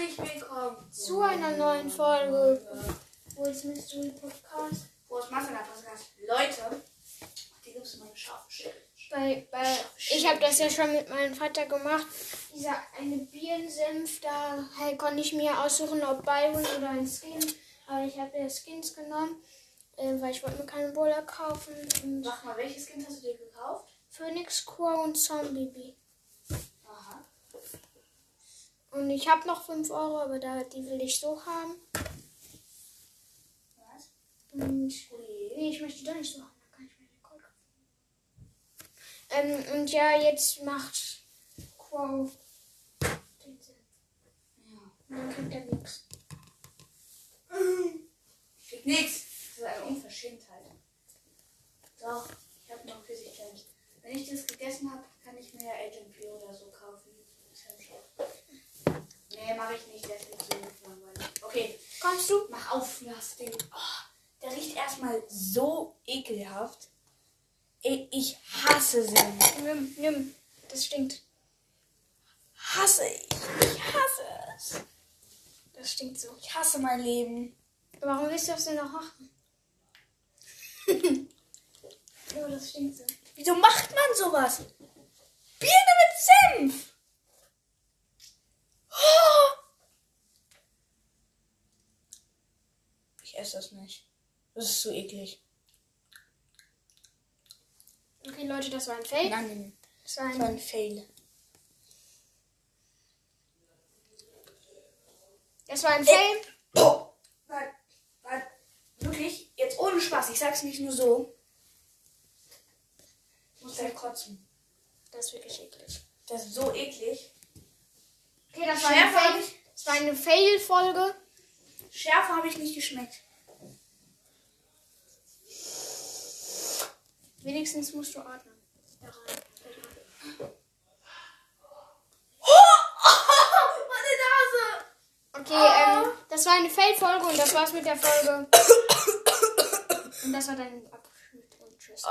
Herzlich willkommen zu einer neuen Folge Wolf's Mystery Podcast. Wolf's Mystery Podcast. Leute, hier gibt es mal eine scharfe Challenge. Ich habe das ja schon mit meinem Vater gemacht. Dieser eine Bierensenf, da halt konnte ich mir aussuchen, ob Byron oder ein Skin. Aber ich habe ja Skins genommen, weil ich wollte mir keine Bowler kaufen. Und mach mal, welche Skins hast du dir gekauft? Phoenix, Crow und Zombie. Und ich habe noch 5 Euro, aber die will ich so haben. Was? Und nee, ich möchte die doch nicht so haben, dann kann ich mir den Code kaufen. Und ja, jetzt macht Quo den Sinn. Ja. Und dann kriegt er nichts. Ich krieg nichts. Das ist eine Unverschämtheit. Doch, ich habe noch Physik-Challenge. Wenn ich das gegessen habe, kann ich mir Agent P oder so kaufen. Das habe ich auch. Nee, mach ich nicht, der ist nicht so langweilig. Okay, kommst du? Mach auf, das Ding. Oh, der riecht erstmal so ekelhaft. Ich hasse Senf. Nimm, das stinkt. Hasse ich. Ich hasse es. Das stinkt so. Ich hasse mein Leben. Warum willst du das denn noch machen? Oh, das stinkt so. Wieso macht man sowas? Birne mit Senf! Ich esse das nicht. Das ist zu eklig. Okay, Leute, das war ein Fail. Nein. Das war ein Fail. Das war ein Fail. Oh. Nein. Wirklich, jetzt ohne Spaß. Ich sag's nicht nur so. Ich muss halt kotzen. Das ist wirklich eklig. Das ist so eklig. Okay, das war eine Fail-Folge. Schärfe habe ich nicht geschmeckt. Wenigstens musst du atmen. Da rein. Meine Nase! Okay, das war eine Fail-Folge und das war's mit der Folge. Und das war dein Abschnitt und tschüss.